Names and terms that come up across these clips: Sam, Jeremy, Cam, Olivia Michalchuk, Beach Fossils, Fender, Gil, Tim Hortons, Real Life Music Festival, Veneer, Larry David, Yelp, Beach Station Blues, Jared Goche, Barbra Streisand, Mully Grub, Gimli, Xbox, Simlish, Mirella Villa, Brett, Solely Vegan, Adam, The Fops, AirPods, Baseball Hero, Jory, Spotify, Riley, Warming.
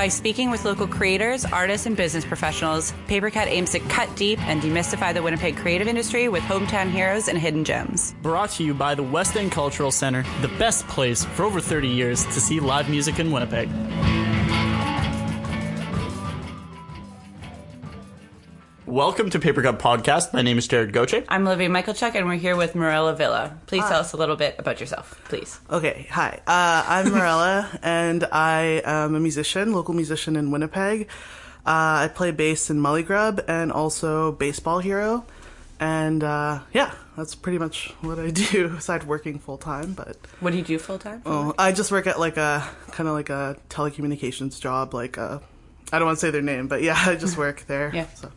By speaking with local creators, artists, and business professionals, Papercut aims to cut deep and demystify the Winnipeg creative industry with hometown heroes and hidden gems. Brought to you by the West End Cultural Center, the best place for over 30 years to see live music in Winnipeg. Welcome to Paper Cup Podcast. My name is Jared Goche. I'm Olivia Michalchuk, and we're here with Mirella Villa. Please tell us a little bit about yourself, please. Okay, hi. I'm Mirella, and I am a musician, local musician in Winnipeg. I play bass in Mully Grub and also Baseball Hero. And yeah, that's pretty much what I do, aside working full-time. But what do you do full-time? Oh, I just work at like a telecommunications job, I don't want to say their name, but yeah, I just work there. Yeah. So.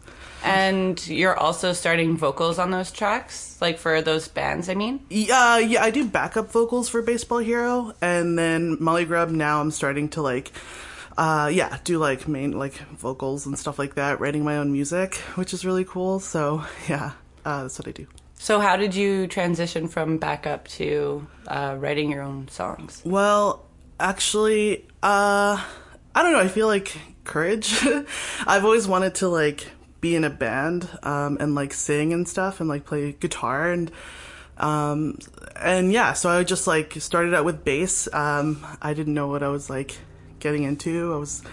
And you're also starting vocals on those tracks? Like, for those bands, I mean? Yeah, I do backup vocals for Baseball Hero, and then Mully Grub, now I'm starting to, do main, vocals and stuff like that, writing my own music, which is really cool, so, yeah, that's what I do. So how did you transition from backup to writing your own songs? Well, actually, I don't know, I feel like courage. I've always wanted to, be in a band and sing and stuff and play guitar and yeah, so I just started out with bass. I didn't know what I was getting into. So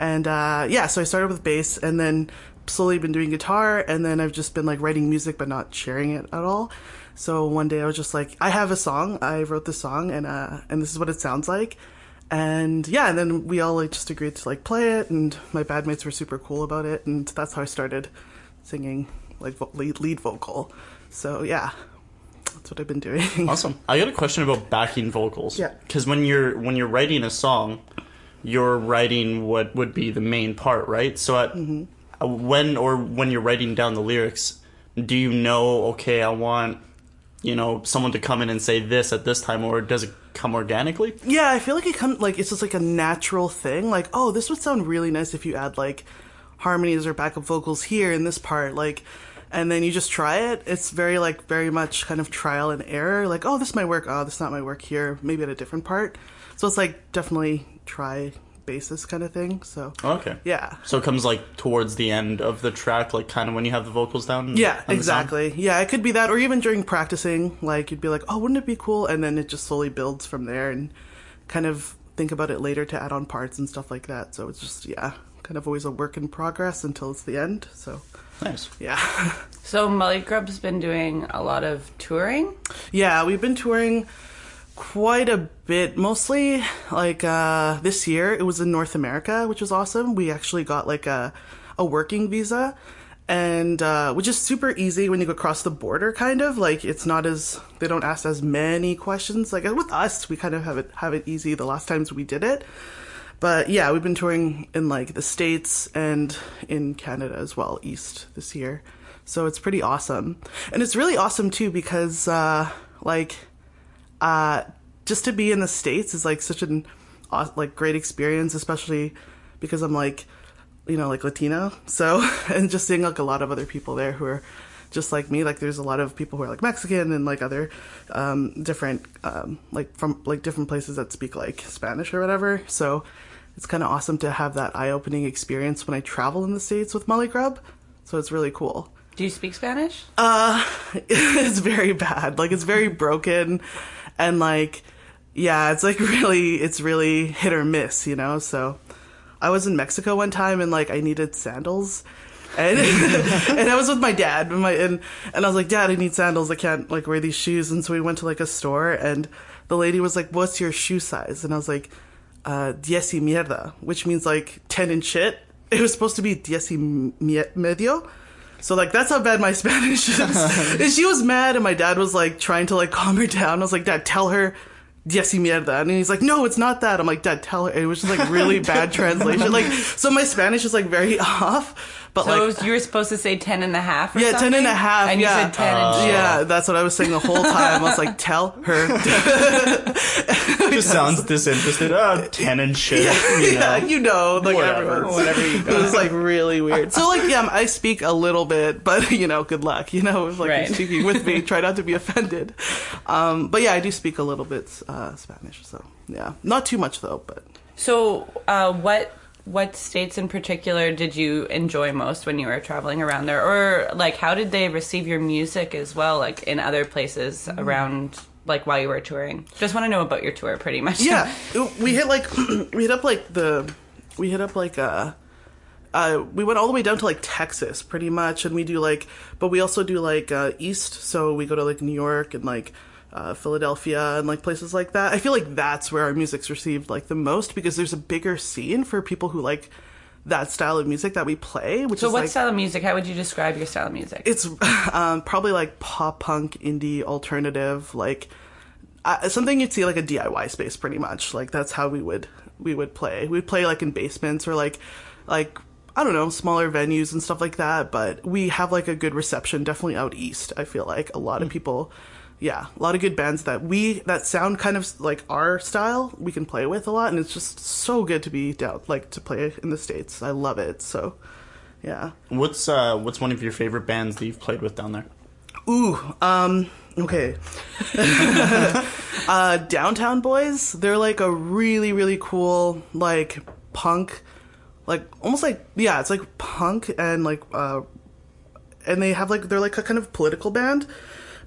I started with bass and then slowly been doing guitar, and then I've just been writing music but not sharing it at all. So one day I was just I have a song, I wrote this song, and this is what it sounds like. And yeah, and then we all just agreed to play it, and my bandmates were super cool about it, and that's how I started singing lead vocal. So yeah, that's what I've been doing. Awesome. I got a question about backing vocals. Yeah. Because when you're writing a song, you're writing what would be the main part, right? So when you're writing down the lyrics, do you know, okay, I want, someone to come in and say this at this time, or does it come organically? Yeah, I feel like it comes, it's just a natural thing. Oh, this would sound really nice if you add, harmonies or backup vocals here in this part, and then you just try it. It's very, very much kind of trial and error. Oh, this might work. Oh, this not my work here. Maybe at a different part. So it's, definitely try basis kind of thing. So okay. Yeah. So it comes towards the end of the track, kind of when you have the vocals down. Yeah, exactly. Yeah, it could be that, or even during practicing, you'd be oh, wouldn't it be cool? And then it just slowly builds from there, and kind of think about it later to add on parts and stuff like that. So it's just, yeah, kind of always a work in progress until it's the end. So nice. Yeah. So Mully Grub's been doing a lot of touring? Yeah, we've been touring quite a bit, mostly this year it was in North America, which was awesome. We actually got a working visa, and which is super easy when you go across the border, kind of it's not as, they don't ask as many questions. With us, we kind of have it easy the last times we did it. But yeah, we've been touring in the States and in Canada as well, east this year, so it's pretty awesome. And it's really awesome too because just to be in the States is such an great experience, especially because I'm Latino, so, and just seeing a lot of other people there who are just like me. There's a lot of people who are Mexican and other different from different places that speak Spanish or whatever. So it's kind of awesome to have that eye-opening experience when I travel in the States with Mully Grub. So it's really cool. Do you speak Spanish? It's very bad. It's very broken. And yeah, it's it's really hit or miss, So I was in Mexico one time and I needed sandals, and and I was with my dad and I was like, Dad, I need sandals. I can't wear these shoes. And so we went to a store, and the lady was like, what's your shoe size? And I was like, 10 y mierda, which means 10 and shit. It was supposed to be 10 y medio. So, that's how bad my Spanish is. And she was mad, and my dad was, trying to, calm her down. I was like, Dad, tell her, yes, y mierda. And he's like, no, it's not that. I'm like, Dad, tell her. It was just, really bad translation. So my Spanish is, very off. But, so you were supposed to say 10.5 or something? Yeah, 10.5. And you said 10 and shit. Yeah, that's what I was saying the whole time. I was like, tell her. Just sounds disinterested. 10 and shit. Yeah, whatever you got. It was really weird. So yeah, I speak a little bit, but good luck. You're speaking with me, try not to be offended. But yeah, I do speak a little bit Spanish. So yeah, not too much though. But so what What states in particular did you enjoy most when you were traveling around there? Or, like, how did they receive your music as well, like, in other places around, like, while you were touring? Just want to know about your tour, pretty much. Yeah. We hit, like, we went all the way down to, like, Texas, pretty much. And we do, like, but we also do, like, East. So we go to, like, New York and, like, Philadelphia and like places like that. I feel like that's where our music's received like the most, because there's a bigger scene for people who like that style of music that we play. Which so is, what like, style of music? How would you describe your style of music? It's probably like pop punk, indie, alternative, like something you'd see like a DIY space, pretty much. Like that's how we would play. We'd play like in basements or like I don't know, smaller venues and stuff like that. But we have like a good reception, definitely out east. I feel like a lot of people. Yeah, a lot of good bands that sound kind of like our style we can play with a lot, and it's just so good to be down, like to play in the States. I love it. So, yeah. What's one of your favorite bands that you've played with down there? Ooh, okay. Downtown Boys. They're like a really really cool like punk, like almost like yeah, it's like punk and like and they have like they're like a kind of political band.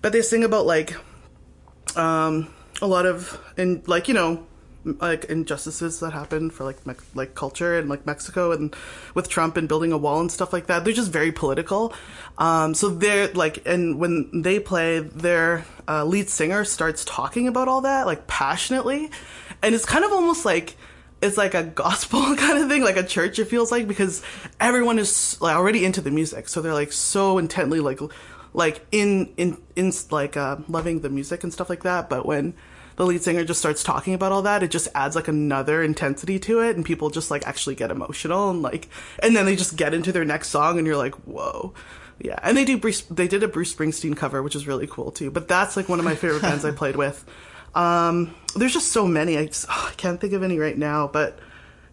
But they sing about, like, a lot of, in, like, you know, like, injustices that happen for, like, culture and, like, Mexico and with Trump and building a wall and stuff like that. They're just very political. So they're, like, and when they play, their lead singer starts talking about all that, like, passionately. And it's kind of almost like... It's like a gospel kind of thing, like a church, it feels like, because everyone is like, already into the music. So they're, like, so intently, like in like loving the music and stuff like that, but when the lead singer just starts talking about all that, it just adds like another intensity to it, and people just like actually get emotional and like, and then they just get into their next song, and you're like, whoa, yeah. And they did a Bruce Springsteen cover, which is really cool too. But that's like one of my favorite bands I played with. There's just so many. I can't think of any right now, but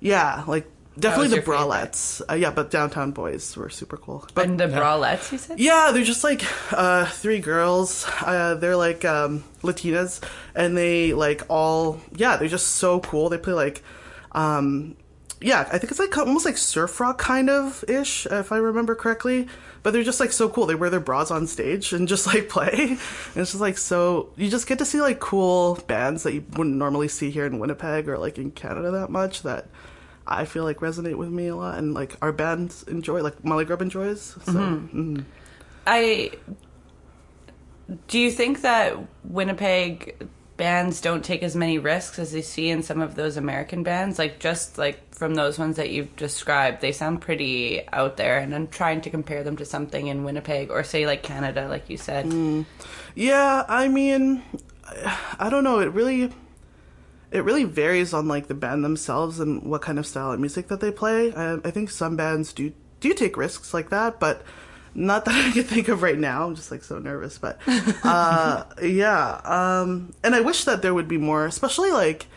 yeah, like. Definitely the Bralettes. Yeah, but Downtown Boys were super cool. But, and the Bralettes, you said? Yeah, they're just like three girls. They're like Latinas, and they like all, yeah, they're just so cool. They play like, yeah, I think it's like almost like surf rock kind of ish, if I remember correctly. But they're just like so cool. They wear their bras on stage and just like play. And it's just like so, you just get to see like cool bands that you wouldn't normally see here in Winnipeg or like in Canada that much that. I feel like resonate with me a lot, and like our bands enjoy, like Mully Grub enjoys. So, do you think that Winnipeg bands don't take as many risks as they see in some of those American bands? Like just like from those ones that you've described, they sound pretty out there, and I'm trying to compare them to something in Winnipeg or say like Canada, like you said. Yeah, I mean, I don't know. It really varies on, like, the band themselves and what kind of style of music that they play. I think some bands do take risks like that, but not that I can think of right now. I'm just, like, so nervous. But, yeah. And I wish that there would be more, especially, like,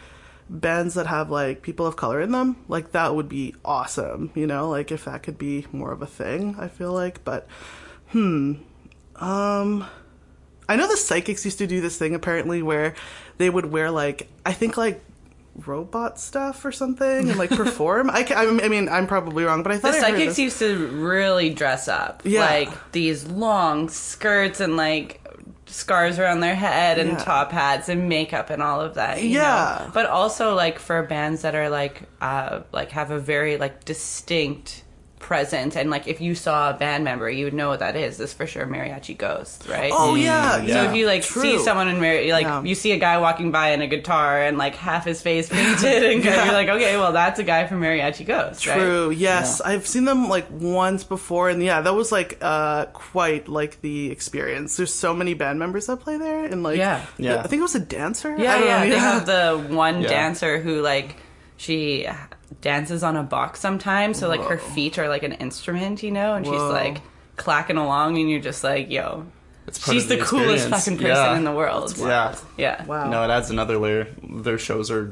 bands that have, like, people of color in them. Like, that would be awesome, you know? Like, if that could be more of a thing, I feel like. But, I know the Psychics used to do this thing, apparently, where they would wear, like, I think, like, robot stuff or something and, like, perform. I mean, I'm probably wrong, but I thought the Psychics used to really dress up. Yeah. Like, these long skirts and, like, scarves around their head and top hats and makeup and all of that. You know? But also, like, for bands that are, like have a very, like, distinct... present, and like if you saw a band member, you would know what that is. This is for sure Mariachi Ghost, right? Oh yeah. So if you like see someone in you see a guy walking by and a guitar and like half his face painted, and you're like, okay, well that's a guy from Mariachi Ghost, right? True. Yes, yeah. I've seen them like once before, and yeah, that was like quite like the experience. There's so many band members that play there, and like I think it was a dancer. I don't know. They have the one dancer who like she. Dances on a box sometimes, so like her feet are like an instrument, you know, and she's like clacking along, and you're just like, yo, she's the coolest fucking person in the world. Wow. No, it adds another layer. Their shows are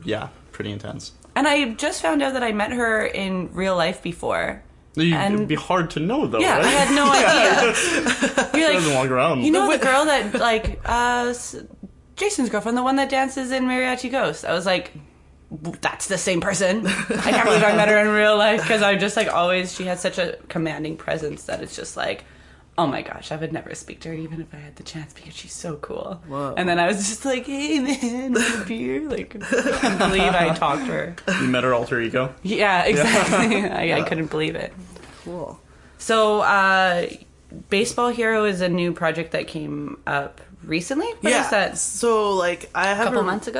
pretty intense. And I just found out that I met her in real life before. It'd be hard to know though, right? I had no idea. You're like, she doesn't walk around. You know the girl that like Jason's girlfriend, the one that dances in Mariachi Ghost. I was like. that's the same person. I can't believe I met her in real life, because I just like always, she has such a commanding presence that it's just like, oh my gosh, I would never speak to her even if I had the chance, because she's so cool. Whoa. And then I was just like, hey man, want a beer? Like, I couldn't believe I talked to her. You met her alter ego? Yeah, exactly. Yeah. I couldn't believe it. Cool. So, Baseball Hero is a new project that came up recently? Is that? So, like, I have... Almost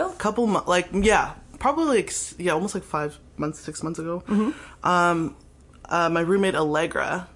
5 months, 6 months ago. Mm-hmm. My roommate Allegra,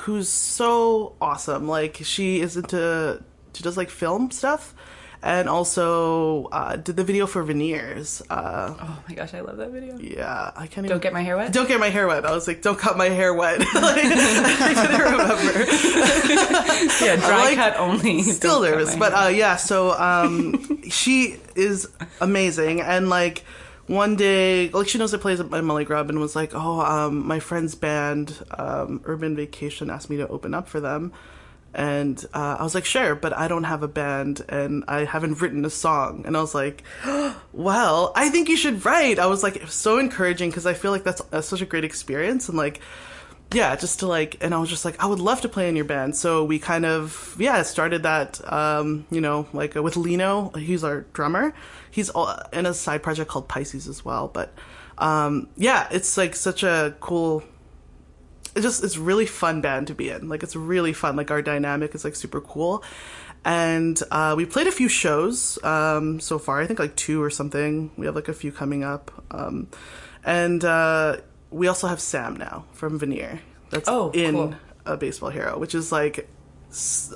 who's so awesome. Like, she is into... She does, like, film stuff. And also did the video for Veneers. Oh my gosh, I love that video. Yeah, I can't even... Don't get my hair wet? Don't get my hair wet. I was like, don't cut my hair wet. Like, I didn't remember. Yeah, dry like, cut only. Still nervous. But yeah, so she is amazing. And like one day, like she knows I play at Mully Grub and was like, oh, my friend's band, Urban Vacation, asked me to open up for them. And I was like, sure, but I don't have a band and I haven't written a song. And I was like, well, I think you should write. I was like, it was so encouraging, because I feel like that's such a great experience. And like, yeah, just to like, and I was just like, I would love to play in your band. So we kind of, yeah, started that, you know, like with Lino, he's our drummer. He's in a side project called Pisces as well. But yeah, it's like such a cool... it's really fun band to be in. Like, it's really fun. Like, our dynamic is like super cool. And we played a few shows so far. I think like 2 or something. We have like a few coming up. And we also have Sam now from Veneer. That's in cool. A Baseball Hero, which is like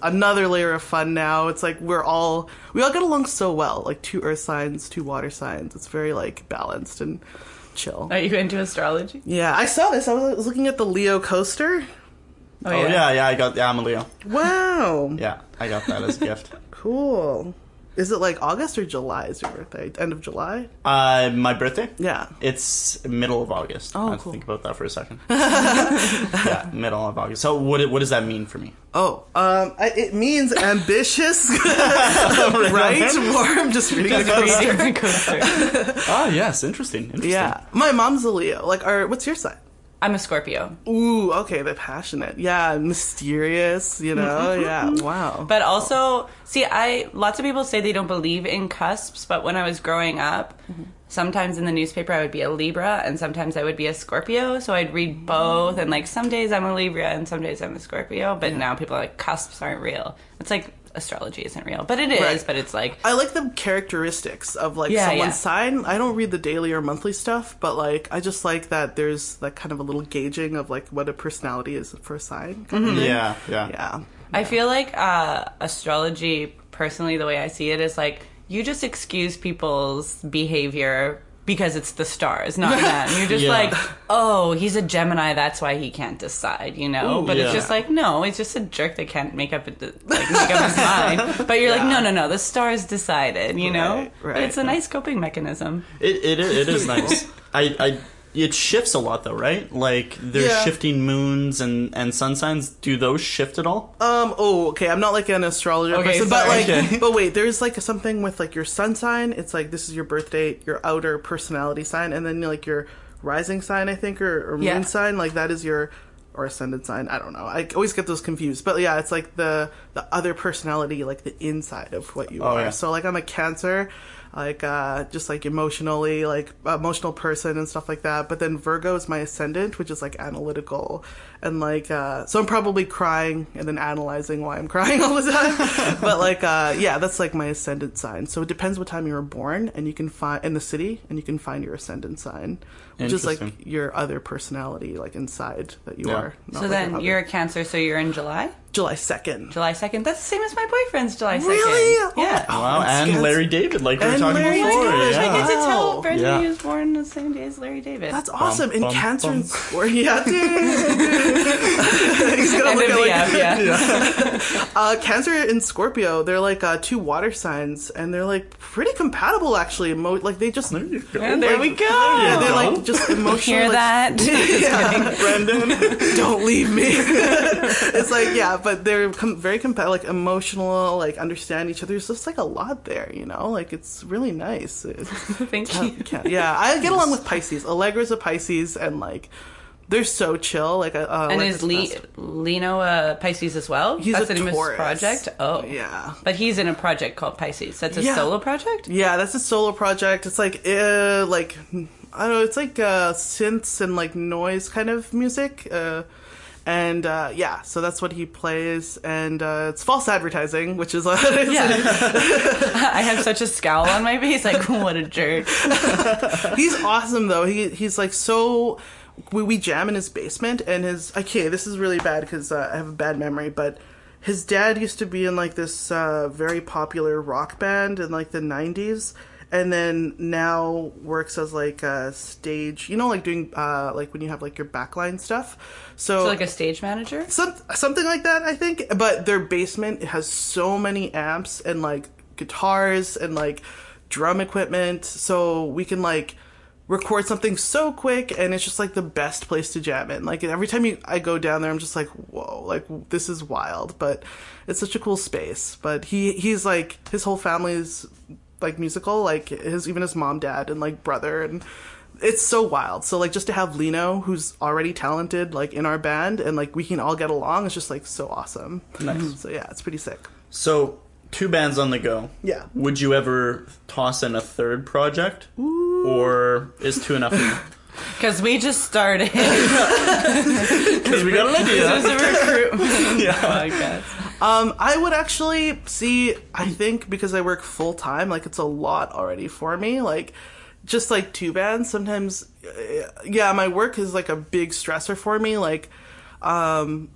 another layer of fun now. It's like we all get along so well. Like 2 earth signs, 2 water signs. It's very like balanced and chill. Are you into astrology? Yeah, I saw this. I was looking at the Leo coaster. Oh yeah, I got. Yeah, I'm a Leo. Wow. Yeah, I got that as a gift. Cool. Is it like August or July? Is your birthday? End of July? My birthday? Yeah. It's middle of August. Oh, cool. I have to think about that for a second. Yeah, middle of August. So what does that mean for me? Oh, it means ambitious, right? I'm just reading the coaster. Oh, yes. Interesting. Yeah. My mom's a Leo. Like, what's your sign? I'm a Scorpio. Ooh, okay, they're passionate. Yeah, mysterious, you know? Yeah, wow. But also, see, lots of people say they don't believe in cusps, but when I was growing up, sometimes in the newspaper I would be a Libra, and sometimes I would be a Scorpio, so I'd read both, and like some days I'm a Libra, and some days I'm a Scorpio, but now people are like, cusps aren't real. It's like, astrology isn't real, but it is, right. But it's like... I like the characteristics of, like, someone's sign. I don't read the daily or monthly stuff, but, like, I just like that there's, like, kind of a little gauging of, like, what a personality is for a sign. Mm-hmm. Yeah. I feel like astrology, personally, the way I see it is, like, you just excuse people's behavior because it's the stars, not them. You're just like, oh, he's a Gemini, that's why he can't decide, you know? Ooh, but it's just like, no, it's just a jerk that can't make up his mind. But you're like, no, the stars decided, you know? Right. It's a nice coping mechanism. It is nice. It shifts a lot, though, right? Like, there's shifting moons and sun signs. Do those shift at all? Okay. I'm not, like, an astrologer person. Sorry. But wait, there's, like, something with, like, your sun sign. It's, like, this is your birth date, your outer personality sign, and then, like, your rising sign, I think, or moon sign. Like, that is your... Or ascendant sign. I don't know. I always get those confused. But yeah, it's like the other personality, like the inside of what you are. Yeah. So like I'm a Cancer, like just like emotionally, like emotional person and stuff like that. But then Virgo is my ascendant, which is like analytical. And like, so I'm probably crying and then analyzing why I'm crying all the time. But like, yeah, that's like my ascendant sign. So it depends what time you were born and you can find in the city and you can find your ascendant sign, which is like your other personality, like inside that you are. So then you're a Cancer, so you're in July? July 2nd. That's the same as my boyfriend's July 2nd. Really? Yeah. Oh, wow, and Larry David, like we were talking before. Oh my gosh, I get to tell Brady he was born the same day as Larry David. That's awesome. In Cancer and Scorpio. Yeah, dude. He's going to look at like... Cancer and Scorpio, they're like 2 water signs, and they're like pretty compatible, actually. Like they just... There you go. And there we go. Yeah, they're like just emotional. Hear that? Yeah. Brendan. Don't leave me. It's like, yeah, but they're very compatible, like emotional, like understand each other. There's just like a lot there, you know? Like it's really nice. Thank you. Yeah, I get along with Pisces. Allegra's a Pisces, and like they're so chill. Like, and Allegra's is Lino Pisces as well? He's that's a Taurus. Project. Oh, yeah, but he's in a project called Pisces. That's a solo project. Yeah, that's a solo project. It's like I don't know. It's like synths and like noise kind of music. And yeah, so that's what he plays, and it's false advertising, which is I have such a scowl on my face, like what a jerk. He's awesome though. He's like so. We jam in his basement, and his this is really bad because I have a bad memory, but his dad used to be in like this very popular rock band in like the 90s. And then now works as, like, a stage... You know, like, doing, like, when you have, like, your backline stuff. So, like, a stage manager? Something like that, I think. But their basement has so many amps and, like, guitars and, like, drum equipment. So we can, like, record something so quick. And it's just, like, the best place to jam in. Like, every time I go down there, I'm just like, whoa. Like, this is wild. But it's such a cool space. But he's, like, his whole family's... like musical, like even his mom, dad, and like brother, and it's so wild. So like just to have Lino, who's already talented, like in our band, and like we can all get along, it's just like so awesome. Nice. So yeah, it's pretty sick. So 2 bands on the go. Yeah. Would you ever toss in a 3rd project, or is 2 enough? Because we just started. Because we got an idea. This is a recruitment podcast. I would actually see, I think, because I work full-time, like, it's a lot already for me, like, just, like, 2 bands, sometimes, yeah, my work is, like, a big stressor for me, like,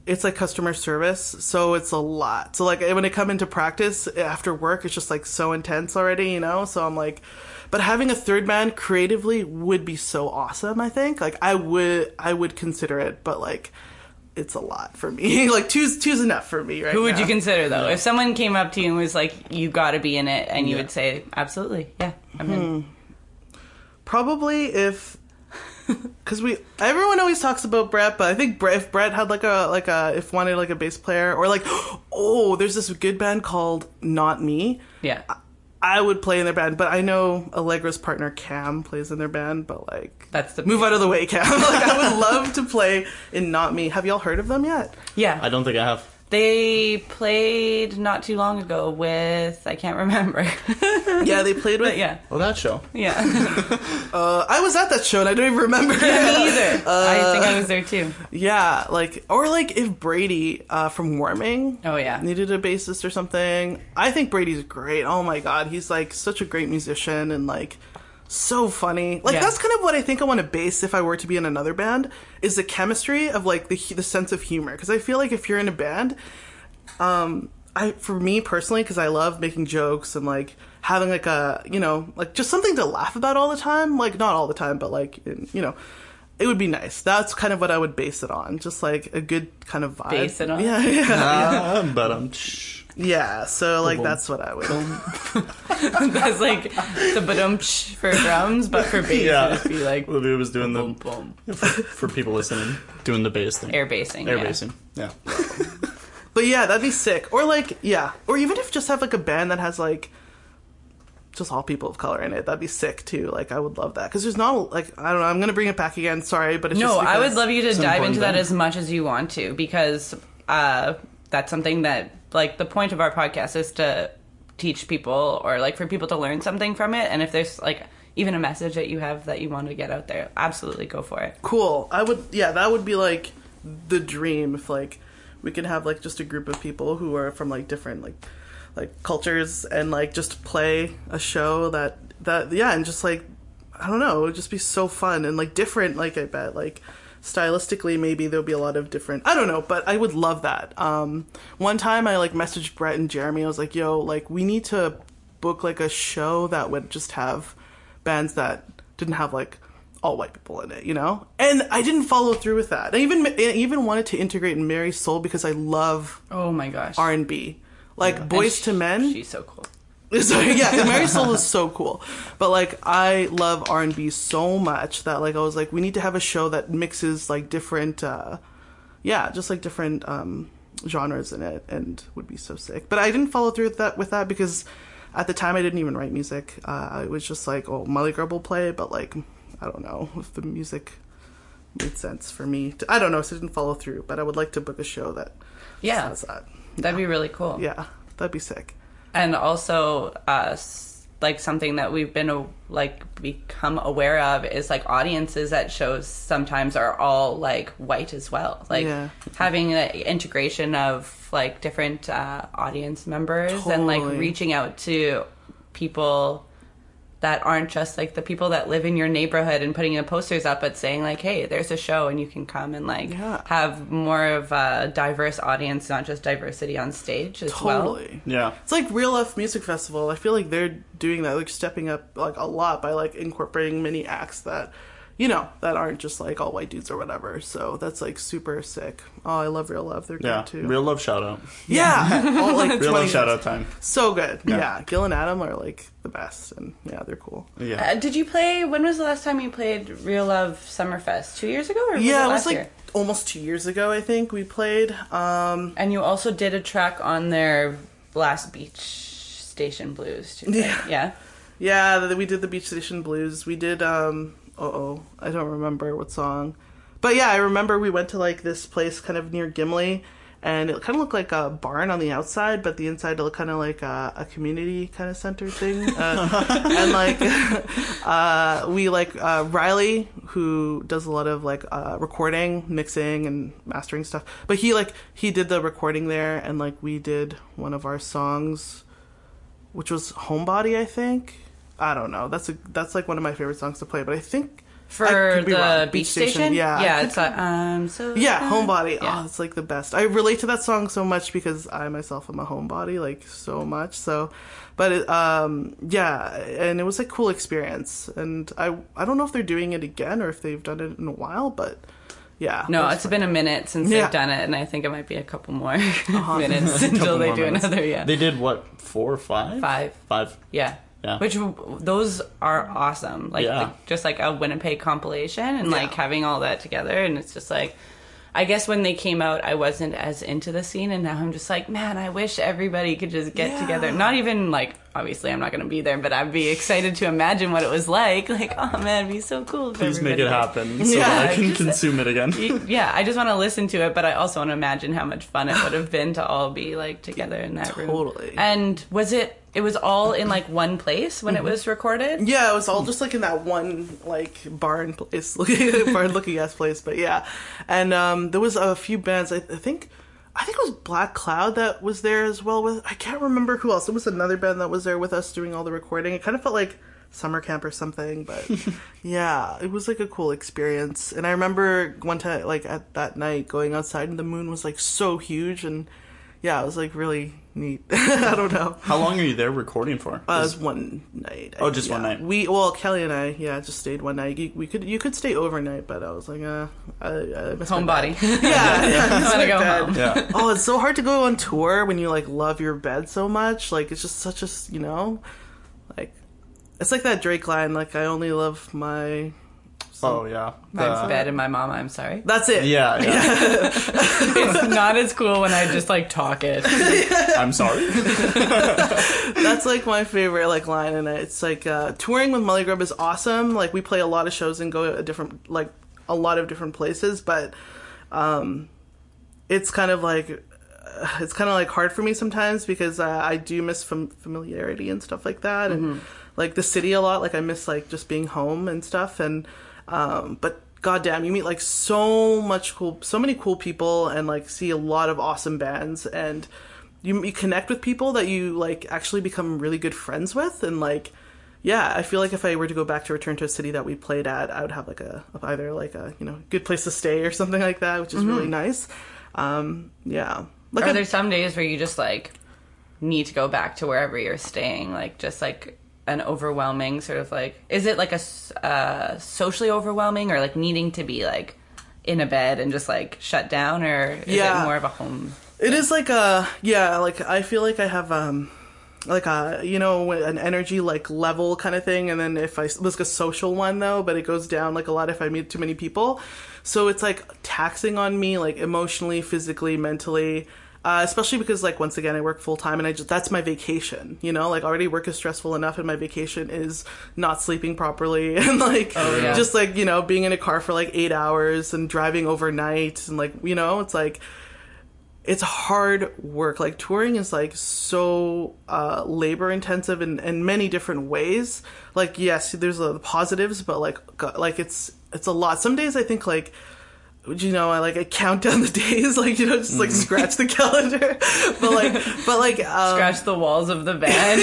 it's, like, customer service, so it's a lot, so, like, when I come into practice after work, it's just, like, so intense already, you know, so I'm, like, but having a 3rd band creatively would be so awesome, I think, like, I would consider it, but, like... It's a lot for me. Like, two's enough for me right now. Who would you consider, though? If someone came up to you and was like, you gotta be in it, and you would say, absolutely, yeah, I'm in. Probably if... Because everyone always talks about Brett, but I think if Brett had wanted like a bass player, or like, oh, there's this good band called Not Me. Yeah. I would play in their band, but I know Allegra's partner Cam plays in their band, but like that's the move out of the way, Cam. Like I would love to play in Not Me. Have y'all heard of them yet? Yeah. I don't think I have. They played not too long ago with I can't remember. Yeah, they played with well, that show. Yeah. I was at that show and I don't even remember. Yeah, me either. I think I was there too. Yeah, like or like if Brady from Warming needed a bassist or something. I think Brady's great. Oh my god, he's like such a great musician and like so funny. Like, that's kind of what I think I want to base if I were to be in another band, is the chemistry of, like, the sense of humor. Because I feel like if you're in a band, for me personally, because I love making jokes and, like, having, like, a, you know, like, just something to laugh about all the time. Like, not all the time, but, like, you know, it would be nice. That's kind of what I would base it on. Just, like, a good kind of vibe. Base it on? Yeah, yeah. But I'm... Yeah, so, like, that's what I would... That's, like, the ba-dum-ch for drums, but for bass, it'd be, like... What we was doing boom, the... Boom, boom. For people listening, doing the bass thing. Air bassing, yeah. But, yeah, that'd be sick. Or, like, yeah. Or even if just have, like, a band that has, like, just all people of color in it. That'd be sick, too. Like, I would love that. Because there's not, like, I don't know, I'm going to bring it back again, sorry, but it's just because... No, I would love you to dive into that as much as you want to, because that's something that... Like, the point of our podcast is to teach people or, like, for people to learn something from it. And if there's, like, even a message that you have that you want to get out there, absolutely go for it. Cool. I would, that would be, like, the dream if, like, we could have, like, just a group of people who are from, like, different, like cultures and, like, just play a show that and just, like, I don't know, it would just be so fun and, like, different, like, I bet, like... Stylistically, maybe there'll be a lot of different... I don't know, but I would love that. One time I, like, messaged Brett and Jeremy. I was like, yo, like, we need to book, like, a show that would just have bands that didn't have, like, all white people in it, you know? And I didn't follow through with that. I even wanted to integrate Mary Soul because I love... Oh, my gosh. R&B. Like, yeah. Boys to Men... She's so cool. So, yeah, Mary Soul is so cool. But, like, I love R&B so much that, like, I was like, we need to have a show that mixes, like, different, just, like, different genres in it and would be so sick. But I didn't follow through with that because At the time, I didn't even write music. It was just like, oh, Mully Grub will play, but like, I don't know if the music made sense for me. I don't know, so I didn't follow through, but I would like to book a show that does that. That'd be really cool. Yeah, that'd be sick. And also, like, something that we've been, like, become aware of is, like, audiences at shows sometimes are all, like, white as well. Like, having an integration of, like, different audience members and, like, reaching out to people that aren't just, like, the people that live in your neighborhood and putting the posters up but saying, like, hey, there's a show and you can come and, like, have more of a diverse audience, not just diversity on stage as well. Yeah. It's like Real Life Music Festival. I feel like they're doing that, like, stepping up, like, a lot by, like, incorporating mini acts that, you know, that aren't just, like, all white dudes or whatever. So that's, like, super sick. Oh, I love Real Love. They're good, too. Real Love shout-out. Yeah. All, like, Real Love shout-out time. So good. Yeah. Gil and Adam are, like, the best, and they're cool. Yeah. Did you play? When was the last time you played Real Love Summerfest? 2 years ago, or was it last year? Almost 2 years ago, I think we played. And you also did a track on their last Beach Station Blues too. Yeah, we did the Beach Station Blues. We did I don't remember what song, but I remember we went to like this place kind of near Gimli. And it kind of looked like a barn on the outside, but the inside looked kind of like a community kind of center thing. And, like, we, like, Riley, who does a lot of, like, recording, mixing, and mastering stuff. But he did the recording there, and, like, we did one of our songs, which was Homebody, I think. I don't know. That's like, one of my favorite songs to play, but I think... For the Beach Station? Yeah. Yeah, it's like, Homebody. Yeah. Oh, it's like the best. I relate to that song so much because I myself am a homebody, like, so much. So, but, and it was a cool experience. And I don't know if they're doing it again or if they've done it in a while, but yeah. No, it's been a minute since they've done it, and I think it might be a couple more minutes until they do another, They did, what, 4 or 5? Five. Yeah. Yeah. Which, those are awesome. Like, just like a Winnipeg compilation and like having all that together. And it's just like, I guess when they came out, I wasn't as into the scene. And now I'm just like, man, I wish everybody could just get together. Not even like, obviously I'm not going to be there, but I'd be excited to imagine what it was like. Like, oh man, it'd be so cool. Please make it happen so that I can consume it again. Yeah, I just want to listen to it, but I also want to imagine how much fun it would have been to all be like together in that room. Totally. And was it... It was all in, like, one place when it was recorded? Yeah, it was all just, like, in that one, like, barn place, barn-looking-ass place, but yeah. And there was a few bands, I think it was Black Cloud that was there as well with, I can't remember who else. It was another band that was there with us doing all the recording. It kind of felt like summer camp or something, but yeah, it was, like, a cool experience. And I remember one time, like, at that night, going outside, and the moon was, like, so huge, and yeah, it was, like, really... neat. I don't know. How long are you there recording for? It was one night. Oh, just one night. Kelly and I, just stayed one night. You could stay overnight, but I was like, I miss homebody. I want to go home. Yeah. Oh, it's so hard to go on tour when you like love your bed so much. Like it's just such a, you know, like it's like that Drake line. Like I only love my. Oh, yeah. Mine's bad and my mama, I'm sorry. That's it. Yeah. It's not as cool when I just, like, talk it. I'm sorry. That's, like, my favorite, like, line in it. It's, like, touring with Mully Grub is awesome. Like, we play a lot of shows and go to a lot of different places. But it's kind of, like... It's kind of, like, hard for me sometimes because I do miss familiarity and stuff like that. And, like, the city a lot. Like, I miss, like, just being home and stuff. And, but goddamn, you meet, like, so many cool people and, like, see a lot of awesome bands. And you connect with people that you, like, actually become really good friends with. And, like, yeah, I feel like if I were to go back to return to a city that we played at, I would have, like, either you know, good place to stay or something like that, which is really nice. Yeah. Like are there some days where you just, like, need to go back to wherever you're staying? Like, just, like, an overwhelming sort of, like... Is it, like, a socially overwhelming or, like, needing to be, like, in a bed and just, like, shut down? Or is it more of a home thing? It is, like, a... Yeah, like, I feel like I have, like, a, you know, an energy, like, level kind of thing. And then if I... It was like a social one, though, but it goes down, like, a lot if I meet too many people. So it's, like, taxing on me, like, emotionally, physically, mentally. Especially because, like, once again, I work full time and that's my vacation, you know, like already work is stressful enough and my vacation is not sleeping properly and like, just like, you know, being in a car for like 8 hours and driving overnight and like, you know, it's like, it's hard work. Like touring is like so labor intensive in many different ways. Like, yes, there's the positives, but like it's a lot. Some days I think like, you know, I count down the days, like, you know, just like scratch the calendar, but scratch the walls of the van,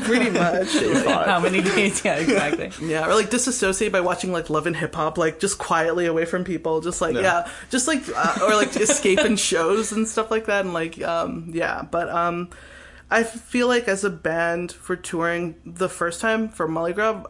pretty much. Like, how many days? Yeah, exactly. Yeah, or like disassociate by watching like Love and Hip Hop, like just quietly away from people, just like or like escape in shows and stuff like that, and like I feel like as a band for touring the first time for Mully Grub,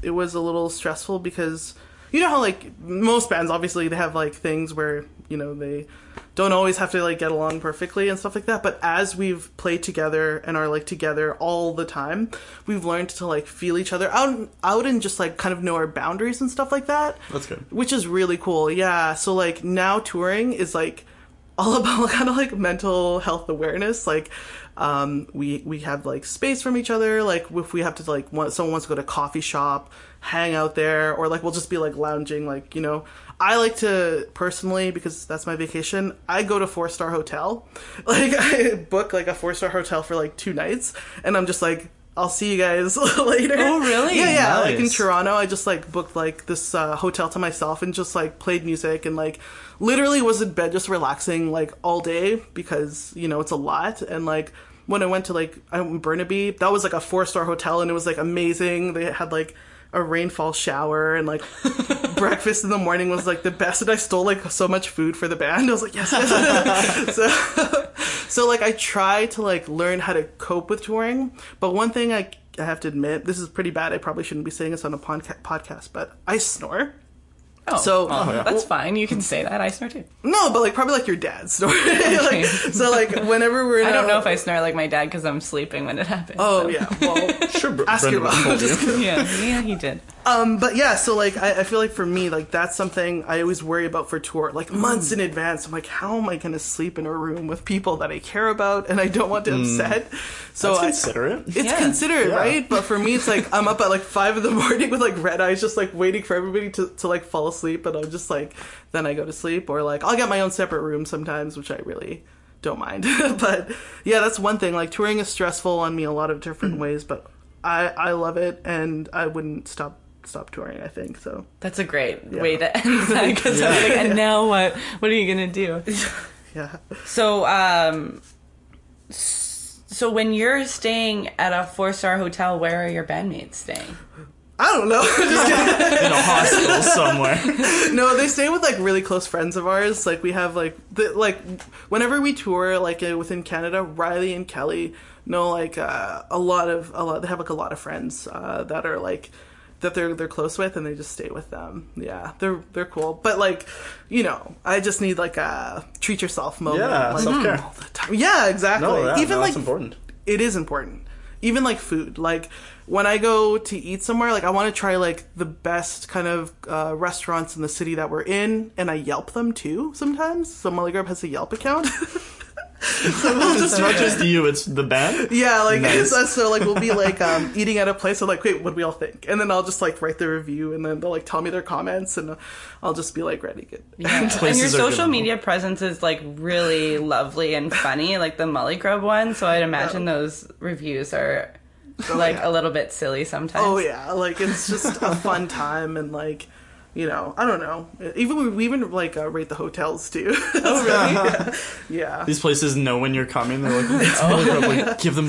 it was a little stressful because. You know how, like, most bands, obviously, they have, like, things where, you know, they don't always have to, like, get along perfectly and stuff like that. But as we've played together and are, like, together all the time, we've learned to, like, feel each other out and just, like, kind of know our boundaries and stuff like that. That's good. Which is really cool, yeah. So, like, now touring is, like, all about kind of, like, mental health awareness, like... we have like space from each other, like if we have to like someone wants to go to a coffee shop, hang out there, or like we'll just be like lounging, like, you know, I like to personally, because that's my vacation, I go to 4-star hotel, like I book like a 4-star hotel for like 2 nights and I'm just like, I'll see you guys later. Oh, really? Yeah. Nice. Like in Toronto, I just like booked like this hotel to myself and just like played music and like literally was in bed just relaxing like all day because, you know, it's a lot. And like when I went to like Burnaby, that was like a 4-star hotel and it was like amazing. They had like a rainfall shower and like breakfast in the morning was like the best. And I stole like so much food for the band. I was like, yes. So, like, I try to, like, learn how to cope with touring. But one thing I have to admit, this is pretty bad. I probably shouldn't be saying this on a podcast, but I snore. That's fine. You can say that. I snore, too. No, but, like, probably, like, your dad snores. Like, so, like, whenever we're in I don't know if I snore like my dad because I'm sleeping when it happens. Oh, so. Yeah. Well, sure, ask your mom. Yeah, he did. But, yeah, so, like, I feel like for me, like, that's something I always worry about for tour. Like, months in advance, I'm like, how am I going to sleep in a room with people that I care about and I don't want to upset? So that's considerate. It's considerate, right? But for me, it's, like, I'm up at, like, 5 in the morning with, like, red eyes just, like, waiting for everybody to like, fall asleep, but I'm just like, then I go to sleep, or like I'll get my own separate room sometimes, which I really don't mind. But yeah, that's one thing, like touring is stressful on me a lot of different ways, but I love it and I wouldn't stop touring, I think. So that's a great way to end that, because I'm like, and now what are you gonna do? So when you're staying at a 4-star hotel, where are your bandmates staying? I don't know. In a hospital somewhere. No, they stay with, like, really close friends of ours. Like, we have, like... whenever we tour, like, within Canada, Riley and Kelly know, like, a lot. They have, like, a lot of friends that are, like... that they're close with, and they just stay with them. Yeah, they're cool. But, like, you know, I just need, like, a treat-yourself moment. Yeah, like, self-care. All the time. Yeah, exactly. That's important. It is important. Even, like, food. Like... when I go to eat somewhere, like, I want to try, like, the best kind of restaurants in the city that we're in, and I Yelp them, too, sometimes. So Mully Grub has a Yelp account. So we'll just, it's not just you, it's the band? Yeah, like, nice. It's us, so, like, we'll be, like, eating at a place, and, like, wait, what do we all think? And then I'll just, like, write the review, and then they'll, like, tell me their comments, and I'll just be, like, ready. Good. Yeah. And your social media presence is, like, really lovely and funny, like the Mully Grub one, so I'd imagine those reviews are... a little bit silly sometimes. Oh, yeah. Like, it's just a fun time. And, like, you know, I don't know. We even like, rate the hotels, too. Oh, really? Yeah. These places know when you're coming. They're like, like, give them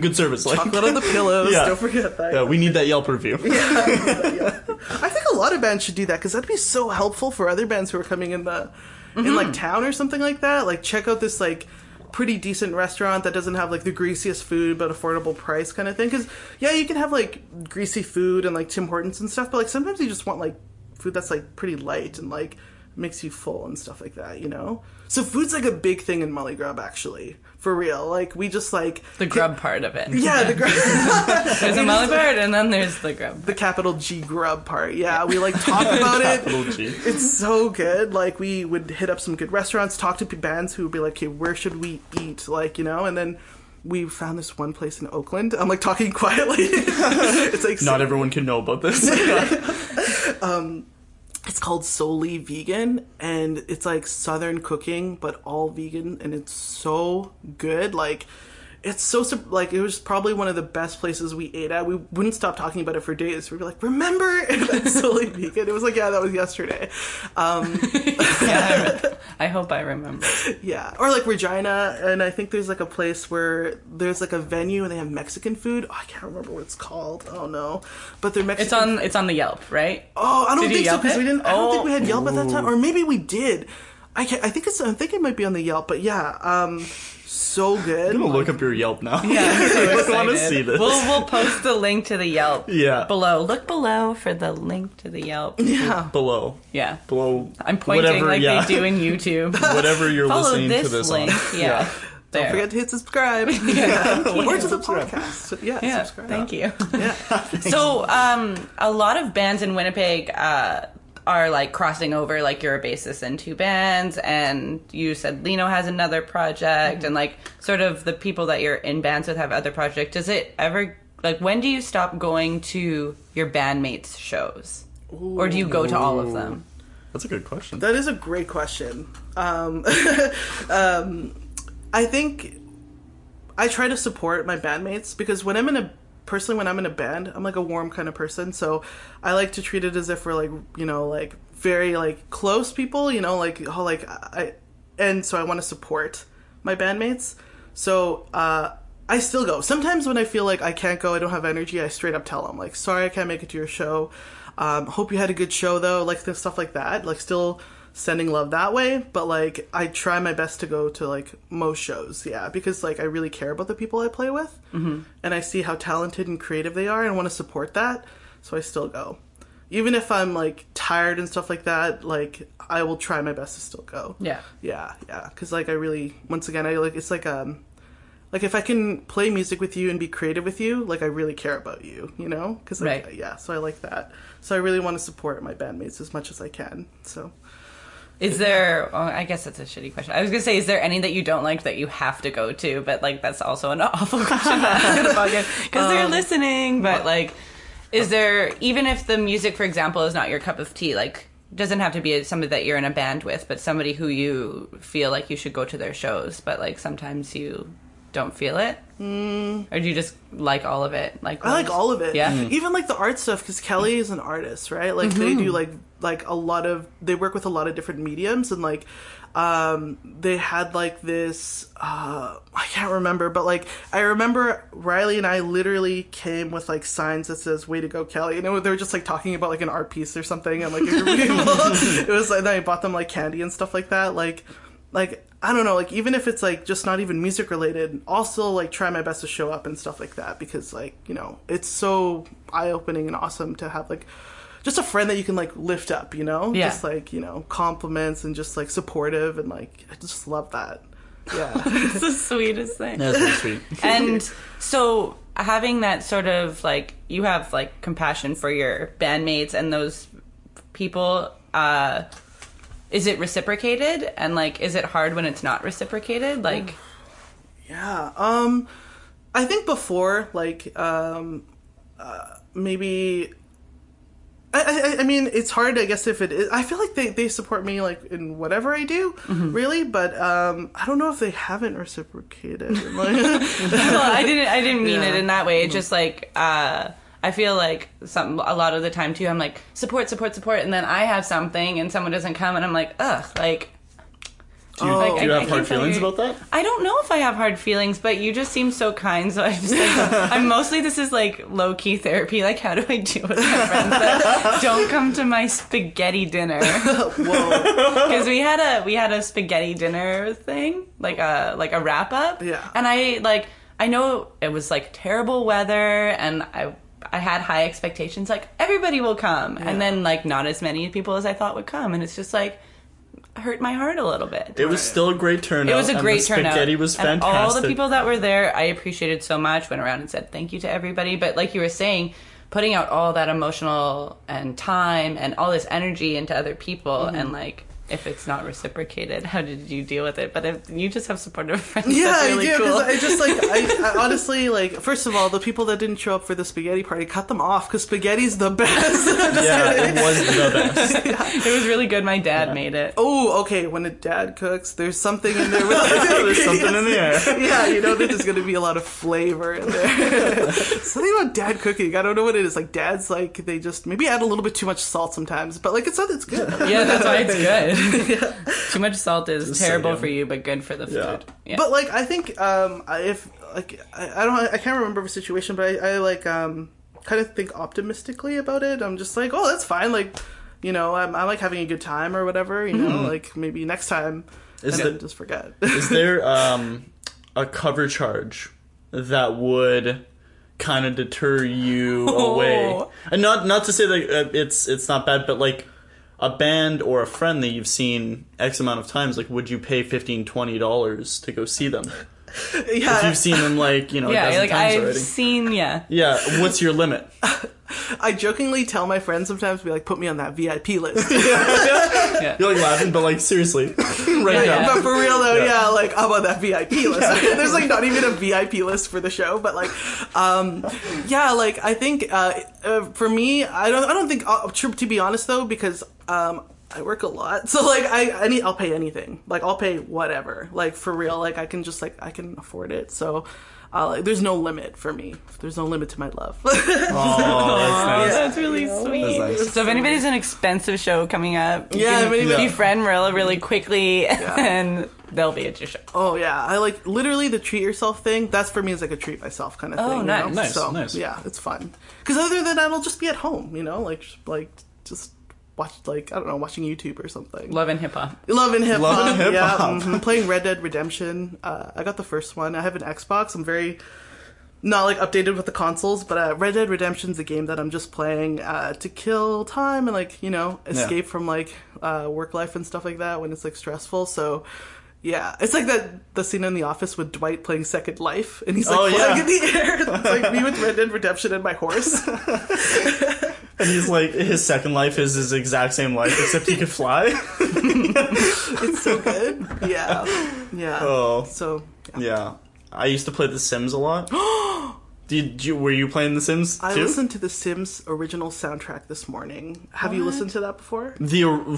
good service. Like, chocolate on the pillows. Yeah. Don't forget that. Yeah, we need that Yelp review. I think a lot of bands should do that, because that'd be so helpful for other bands who are coming in the in, like, town or something like that. Like, check out this, like... pretty decent restaurant that doesn't have, like, the greasiest food but affordable price kind of thing. Because, yeah, you can have, like, greasy food and, like, Tim Hortons and stuff, but, like, sometimes you just want, like, food that's, like, pretty light and, like, makes you full and stuff like that, you know? So food's, like, a big thing in Mully Grub, actually. For real. Like, we just, like... The grub part of it. Yeah, the grub. There's a Mully part, and then there's the grub. The capital G grub part, yeah. We, like, talk about capital it. G. It's so good. Like, we would hit up some good restaurants, talk to bands who would be like, okay, where should we eat? Like, you know? And then... we found this one place in Oakland. I'm, like, talking quietly. It's like... Not everyone can know about this. It's called Solely Vegan, and it's, like, Southern cooking, but all vegan, and it's so good. Like, it's so... like, it was probably one of the best places we ate at. We wouldn't stop talking about it for days. We were like, remember? That's Solely Vegan. It was like, yeah, that was yesterday. Yeah, I hope I remember. Yeah. Or, like, Regina, and I think there's, like, a place where there's, like, a venue and they have Mexican food. Oh, I can't remember what it's called. Oh, no. But they're Mexican. It's on the Yelp, right? Oh, I don't think so, because we didn't... I don't think we had Yelp at that time. Or maybe we did. I think it might be on the Yelp, but yeah. So good. I'm going to look up your Yelp now. Yeah, I want to see this. We'll post the link to the Yelp below. Look below for the link to the Yelp. Yeah. Below. Yeah. Below. I'm pointing whatever, like they do in YouTube. Whatever you're listening to this link. On. Yeah. Yeah. Don't forget to hit subscribe. Yeah. Or to the podcast. Yeah, subscribe. Thank you. Yeah. So a lot of bands in Winnipeg... are, like, crossing over, like, you're a bassist in two bands, and you said Lino has another project, and, like, sort of the people that you're in bands with have other projects. Does it ever, like, when do you stop going to your bandmates' shows? Ooh. Or do you go to all of them? That's a good question. That is a great question. I think I try to support my bandmates, because when I'm in a... Personally, when I'm in a band, I'm, like, a warm kind of person, so I like to treat it as if we're, like, you know, like, very, like, close people, you know, like, how, like, and so I want to support my bandmates, so, I still go. Sometimes when I feel like I can't go, I don't have energy, I straight up tell them, like, sorry I can't make it to your show, hope you had a good show, though, like, stuff like that, like, still sending love that way, but, like, I try my best to go to, like, most shows, yeah, because, like, I really care about the people I play with, and I see how talented and creative they are, and I want to support that, so I still go. Even if I'm, like, tired and stuff like that, like, I will try my best to still go. Yeah. Yeah, yeah, because, like, I really, once again, I, like, it's, like, if I can play music with you and be creative with you, like, I really care about you, you know? Because, like, yeah, so I like that. So I really want to support my bandmates as much as I can, so... Is there, well, I guess that's a shitty question. I was going to say, is there any that you don't like that you have to go to? But, like, that's also an awful question to ask in a podcast because they're listening. But, like, is there, even if the music, for example, is not your cup of tea, like, doesn't have to be somebody that you're in a band with, but somebody who you feel like you should go to their shows, but, like, sometimes you don't feel it? Or do you just like all of it? Like, I like all of it. Yeah. Even, like, the art stuff, because Kelly is an artist, right? Like, they do, like a lot of, they work with a lot of different mediums, and, like, they had, like, this, I can't remember, but, like, I remember Riley and I literally came with, like, signs that says, way to go, Kelly, and they were just, like, talking about, like, an art piece or something, and, like, it was, and I bought them, like, candy and stuff like that, like, I don't know, like, even if it's, like, just not even music related, I'll still, like, try my best to show up and stuff like that, because, like, you know, it's so eye-opening and awesome to have, like, just a friend that you can, like, lift up, you know? Yeah. Just, like, you know, compliments and just, like, supportive, and, like, I just love that. Yeah. It's the sweetest thing. That's really sweet. And so having that sort of, like, you have, like, compassion for your bandmates and those people, is it reciprocated? And, like, is it hard when it's not reciprocated? Like... Yeah. I think before, like, maybe... I mean, it's hard, I guess, if it is. I feel like they support me, like, in whatever I do, really, but I don't know if they haven't reciprocated. Like, well, I didn't mean it in that way. It's just, like, I feel like a lot of the time, too, I'm like, support, support, support, and then I have something, and someone doesn't come, and I'm like, ugh, like... Do you have hard feelings about that? I don't know if I have hard feelings, but you just seem so kind, so I'm just like, I'm mostly, this is like low-key therapy, like how do I deal with my friends that don't come to my spaghetti dinner? Whoa. Because we had a spaghetti dinner thing, like a wrap-up, and I know it was like terrible weather, and I had high expectations, like everybody will come, and then like not as many people as I thought would come, and it's just like, hurt my heart a little bit. It was still a great turnout. It was a great turnout. Spaghetti was fantastic. And all the people that were there, I appreciated so much. Went around and said thank you to everybody. But like you were saying, putting out all that emotional and time and all this energy into other people, mm-hmm. and like, if it's not reciprocated, how did you deal with it? But if you just have supportive friends, that's really cool. I just like, I honestly, like, first of all, the people that didn't show up for the spaghetti party, cut them off, because spaghetti's the best. It was the best. It was really good. My dad made it. Oh, okay. When a dad cooks, there's something in there. There's something in the air. Yeah, you know, there's going to be a lot of flavor in there. Something about dad cooking. I don't know what it is. Like, dads, like, they just maybe add a little bit too much salt sometimes, but like, it's good. Yeah, that's why it's good. Too much salt is just terrible for you, but good for the food. Yeah. But like, I think I can't remember the situation, but I like kind of think optimistically about it. I'm just like, oh, that's fine. Like, you know, I'm like having a good time or whatever. You know, like maybe next time I just forget. Is there a cover charge that would kind of deter you away? And not to say that it's not bad, but like, a band or a friend that you've seen X amount of times, like, would you pay $15, $20 to go see them? Yeah. If you've seen them, like, you know, a dozen times already. Yeah, like, I've seen, Yeah, what's your limit? I jokingly tell my friends sometimes, be like, put me on that VIP list. You're, like, laughing, but, like, seriously. Right now. But for real, though, like, I'm on that VIP list. Yeah. There's, like, not even a VIP list for the show, but, like, like, I think, for me, I don't think, to be honest, though, because... I work a lot, so like I'll pay anything. Like, I'll pay whatever. Like, for real. Like, I can just I can afford it. So there's no limit for me. There's no limit to my love. Oh, that's really sweet. That's nice. So if anybody's an expensive show coming up, you can befriend Mirella really quickly, and they'll be at your show. Oh yeah, I like literally the treat yourself thing. That's for me is like a treat myself kind of thing. Oh, nice, nice. Yeah, it's fun. Because other than that, I'll just be at home. You know, just. Watching YouTube or something. Love and hip hop. Yeah, I'm playing Red Dead Redemption. I got the first one. I have an Xbox. I'm very not updated with the consoles, but Red Dead Redemption's a game that I'm just playing to kill time and escape from work life and stuff like that when it's stressful. So. Yeah, it's like the scene in The Office with Dwight playing Second Life, and he's in the air. It's like me with Red Dead Redemption and my horse. And he's like, his second life is his exact same life, except he can fly. It's so good. Yeah. Oh. So, yeah. I used to play The Sims a lot. Were you playing The Sims too? I listened to The Sims original soundtrack this morning. Have you listened to that before?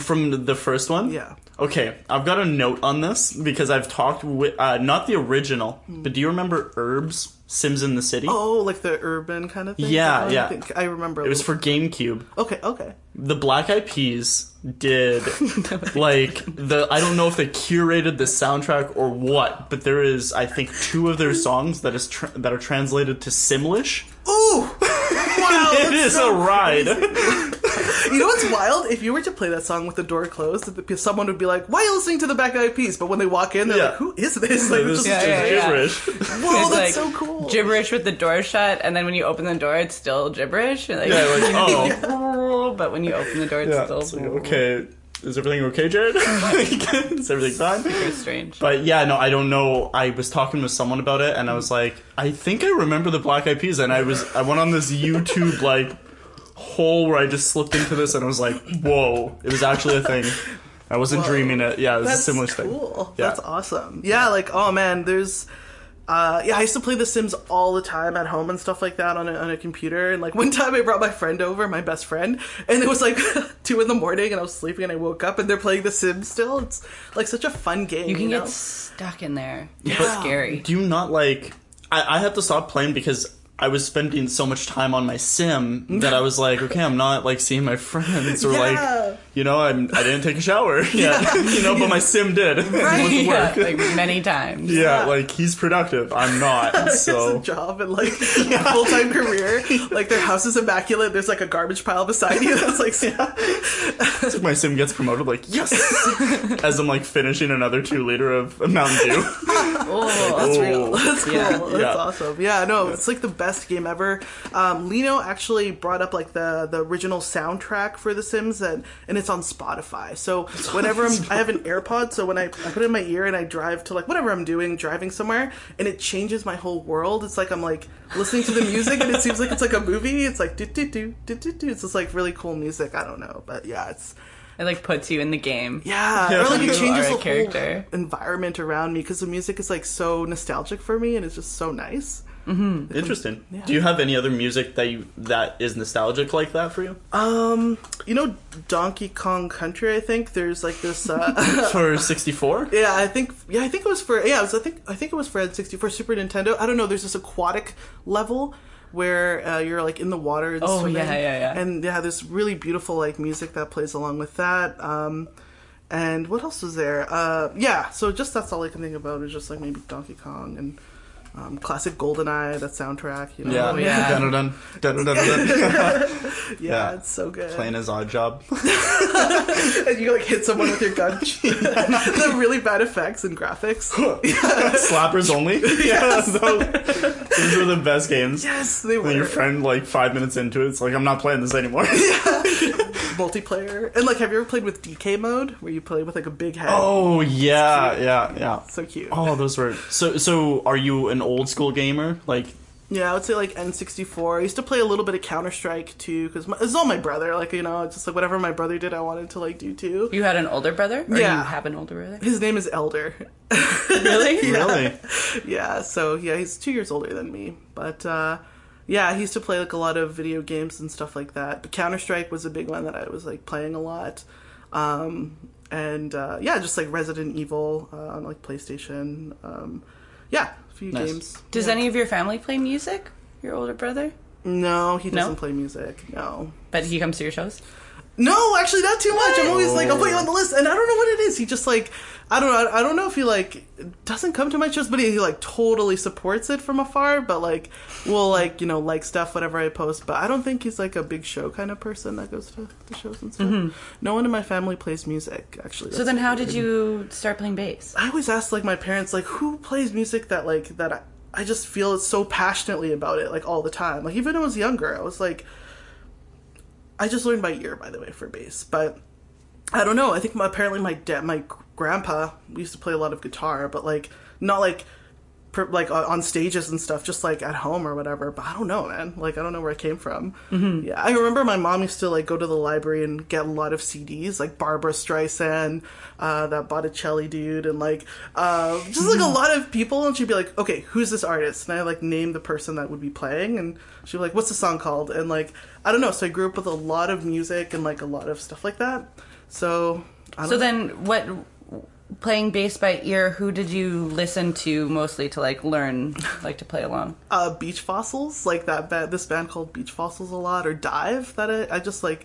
From the first one? Yeah. Okay, I've got a note on this because I've talked with... not the original, but do you remember Herbs? Sims in the City? Oh, like the urban kind of thing? Yeah. I think I remember. It was for GameCube. Okay. The Black Eyed Peas did, I don't know if they curated the soundtrack or what, but there is, I think, two of their songs that are translated to Simlish. Ooh! Wow! It is so a ride. You know what's wild? If you were to play that song with the door closed, someone would be like, why are you listening to the Black Eyed Peas? But when they walk in, they're like, who is this? Like, this is just gibberish. Whoa, it's that's so cool. Gibberish with the door shut, and then when you open the door, it's still gibberish. But when you open the door, it's still... It's like, okay, is everything okay, Jared? Is everything fine? It's strange. But yeah, no, I don't know. I was talking with someone about it, and I was like, I think I remember the Black Eyed Peas, and I went on this YouTube, hole where I just slipped into this and I was like, whoa, it was actually a thing. I wasn't dreaming it. Yeah, it was a similar thing. That's cool. Yeah. That's awesome. Yeah, oh man, there's... I used to play The Sims all the time at home and stuff like that on a computer. And one time I brought my friend over, my best friend, and it was 2 a.m. and I was sleeping and I woke up and they're playing The Sims still. It's such a fun game. You can get stuck in there. It's scary. Do you not I have to stop playing because I was spending so much time on my sim that I was like, okay, I'm not seeing my friends or I didn't take a shower yet, but my sim did. Right. It work. Many times. Yeah, he's productive. I'm not. So it's a job and a full-time career. Their house is immaculate. There's a garbage pile beside you. That's So my sim gets promoted. Yes. As I'm finishing another 2 liter of Mountain Dew. Oh, that's real. That's cool. Yeah. That's awesome. Yeah, no, it's like the best game ever. Lino actually brought up like the original soundtrack for The Sims, and it's on Spotify. So whenever I have an AirPod, so when I put it in my ear and I drive to like whatever I'm doing, driving somewhere, and it changes my whole world. It's like I'm like listening to the music and it seems like it's like a movie. It's like do do do do do do. It's just like really cool music. I don't know, but yeah, it's. It, like, puts you in the game. Yeah. Or, like, it changes the character. Whole environment around me, because the music is, like, so nostalgic for me, and it's just so nice. Mm-hmm. Interesting. Yeah. Do you have any other music that is nostalgic like that for you? You know Donkey Kong Country, I think? There's, like, this... for 64? Yeah, I think it was for... Yeah, I think it was for N64, Super Nintendo. I don't know, there's this aquatic level... where you're like in the water and swimming. Yeah. And yeah, there's really beautiful like music that plays along with that. And what else was there? So just that's all I can think about is just like maybe Donkey Kong and classic GoldenEye, that soundtrack, you know. Yeah. Oh, yeah. Dun-dun-dun. Dun-dun-dun-dun. Yeah, it's so good. Playing his odd job. And you like hit someone with your gun. The really bad effects and graphics. Slappers only. Yes. These were the best games. Yes, they were. And your friend like 5 minutes into it, it's like I'm not playing this anymore. Multiplayer. And like have you ever played with DK mode where you play with like a big head? Oh yeah. So cute. Oh, those were so are you an old school gamer? Like yeah, I would say like N64. I used to play a little bit of Counter-Strike too because it's all my brother. Like, you know, just like whatever my brother did, I wanted to like do too. You had an older brother? Or yeah. You have an older brother? His name is Elder. Really? Yeah. Really? Yeah. So yeah, he's 2 years older than me, but. Yeah, he used to play, like, a lot of video games and stuff like that. But Counter-Strike was a big one that I was, like, playing a lot. Just, like, Resident Evil on, like, PlayStation. A few games. Does any of your family play music? Your older brother? No, he doesn't play music, no. But he comes to your shows? No, actually, not too much. I'm always like, I'll put you on the list. And I don't know what it is. He just, like, I don't know if he, like, doesn't come to my shows, but he, like, totally supports it from afar. But, like, will, like, you know, like stuff, whatever I post. But I don't think he's, like, a big show kind of person that goes to the shows and stuff. Mm-hmm. No one in my family plays music, actually. So then how did you start playing bass? I always ask, like, my parents, like, who plays music that, like, that I just feel so passionately about it, like, all the time. Like, even when I was younger, I was, like... I just learned by ear, by the way, for bass. But I don't know. I think apparently my grandpa used to play a lot of guitar, but like not like like on stages and stuff, just like at home or whatever. But I don't know, man. Like I don't know where it came from. Mm-hmm. Yeah, I remember my mom used to like go to the library and get a lot of CDs, like Barbra Streisand, that Botticelli dude, and like just like a lot of people. And she'd be like, "Okay, who's this artist?" And I like name the person that would be playing, and she'd be like, "What's the song called?" And like I don't know. So I grew up with a lot of music and like a lot of stuff like that. So I don't know. Then what? Playing bass by ear, who did you listen to mostly to, like, learn, like, to play along? Beach Fossils, like, this band called Beach Fossils a lot, or Dive, that I just, like...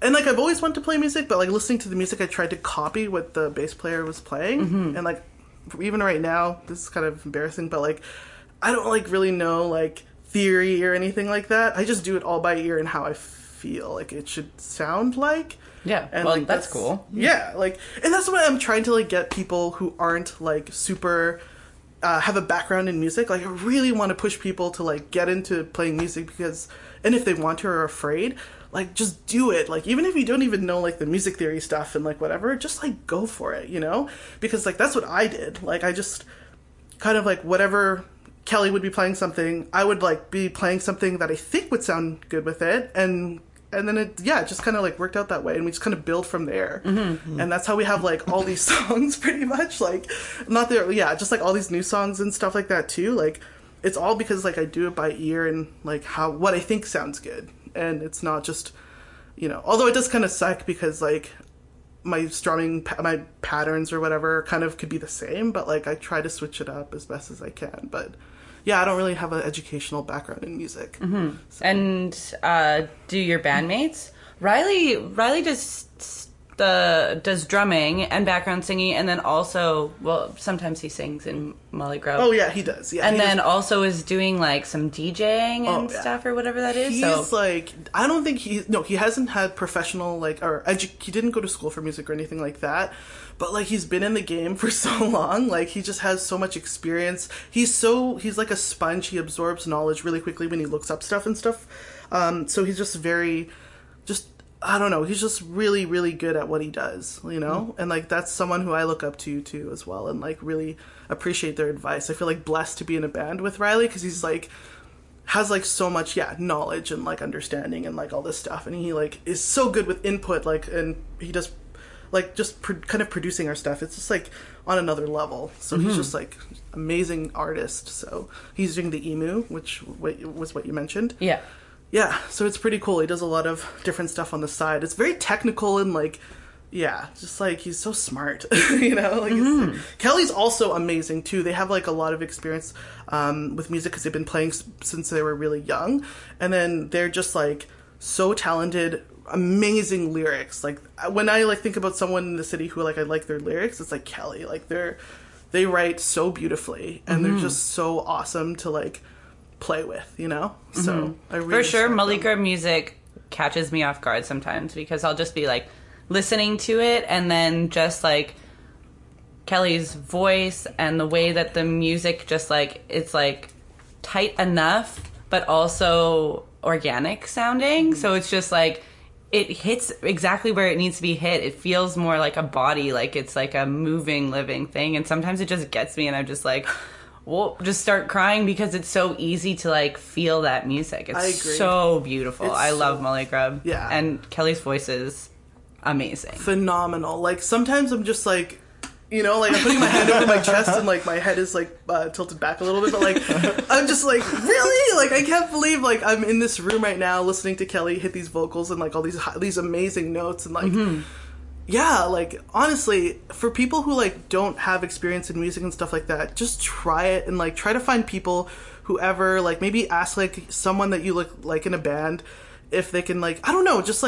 And, like, I've always wanted to play music, but, like, listening to the music, I tried to copy what the bass player was playing. Mm-hmm. And, like, even right now, this is kind of embarrassing, but, like, I don't, like, really know, like, theory or anything like that. I just do it all by ear and how I feel like it should sound like. Yeah, and well, like, that's cool. Yeah, like, and that's what I'm trying to, like, get people who aren't, like, super, have a background in music. Like, I really want to push people to, like, get into playing music because, and if they want to or are afraid, like, just do it. Like, even if you don't even know, like, the music theory stuff and, like, whatever, just, like, go for it, you know? Because, like, that's what I did. Like, I just kind of, like, whatever... Kelly would be playing something, I would, like, be playing something that I think would sound good with it, and then it, yeah, it just kind of, like, worked out that way, and we just kind of build from there, mm-hmm. And that's how we have, like, all these songs, pretty much, like, not there, yeah, just, like, all these new songs and stuff like that, too, like, it's all because, like, I do it by ear and, like, how, what I think sounds good, and it's not just, you know, although it does kind of suck because, like, my strumming, my patterns or whatever kind of could be the same, but, like, I try to switch it up as best as I can, but... Yeah, I don't really have an educational background in music. Mm-hmm. So. And do your bandmates? Riley does does drumming and background singing, and then also, well, sometimes he sings in Mully Grub. Oh, yeah, he does. Yeah, and then does. Also is doing, like, some DJing and stuff or whatever that is. He's, like, I don't think he hasn't had professional, like, or he didn't go to school for music or anything like that. But, like, he's been in the game for so long. Like, he just has so much experience. He's like a sponge. He absorbs knowledge really quickly when he looks up stuff and stuff. So he's just I don't know. He's just really, really good at what he does, you know? Mm-hmm. And, like, that's someone who I look up to, too, as well. And, like, really appreciate their advice. I feel, like, blessed to be in a band with Riley because he's, like, has, like, so much, knowledge and, like, understanding and, like, all this stuff. And he, like, is so good with input, like, and he does, like, just kind of producing our stuff. It's just, like, on another level. So mm-hmm. He's just, like, amazing artist. So he's doing the Emu, which was what you mentioned. Yeah. Yeah, so it's pretty cool. He does a lot of different stuff on the side. It's very technical and, like, just, like, he's so smart, you know? Like, mm-hmm. Kelly's also amazing, too. They have, like, a lot of experience with music because they've been playing since they were really young. And then they're just, like, so talented, amazing lyrics. Like, when I, like, think about someone in the city who, like, I like their lyrics, it's, like, Kelly. Like, they write so beautifully, and mm-hmm. They're just so awesome to, like, play with, you know? Mm-hmm. So I really, for sure, Mully Grub music catches me off guard sometimes because I'll just be like listening to it, and then just like Kelly's voice and the way that the music just like it's like tight enough but also organic sounding, so it's just like it hits exactly where it needs to be hit. It feels more like a body, like it's like a moving, living thing, and sometimes it just gets me and I'm just like we'll just start crying because it's so easy to, like, feel that music. It's so beautiful. I love Mully Grub. Yeah. And Kelly's voice is amazing. Phenomenal. Like, sometimes I'm just, like, you know, like, I'm putting my hand over my chest and, like, my head is, like, tilted back a little bit. But, like, I'm just, like, really? Like, I can't believe, like, I'm in this room right now listening to Kelly hit these vocals and, like, all these amazing notes and, like... Mm-hmm. Yeah, like, honestly, for people who, like, don't have experience in music and stuff like that, just try it and, like, try to find people, whoever, like, maybe ask, like, someone that you look like in a band if they can, like, I don't know, just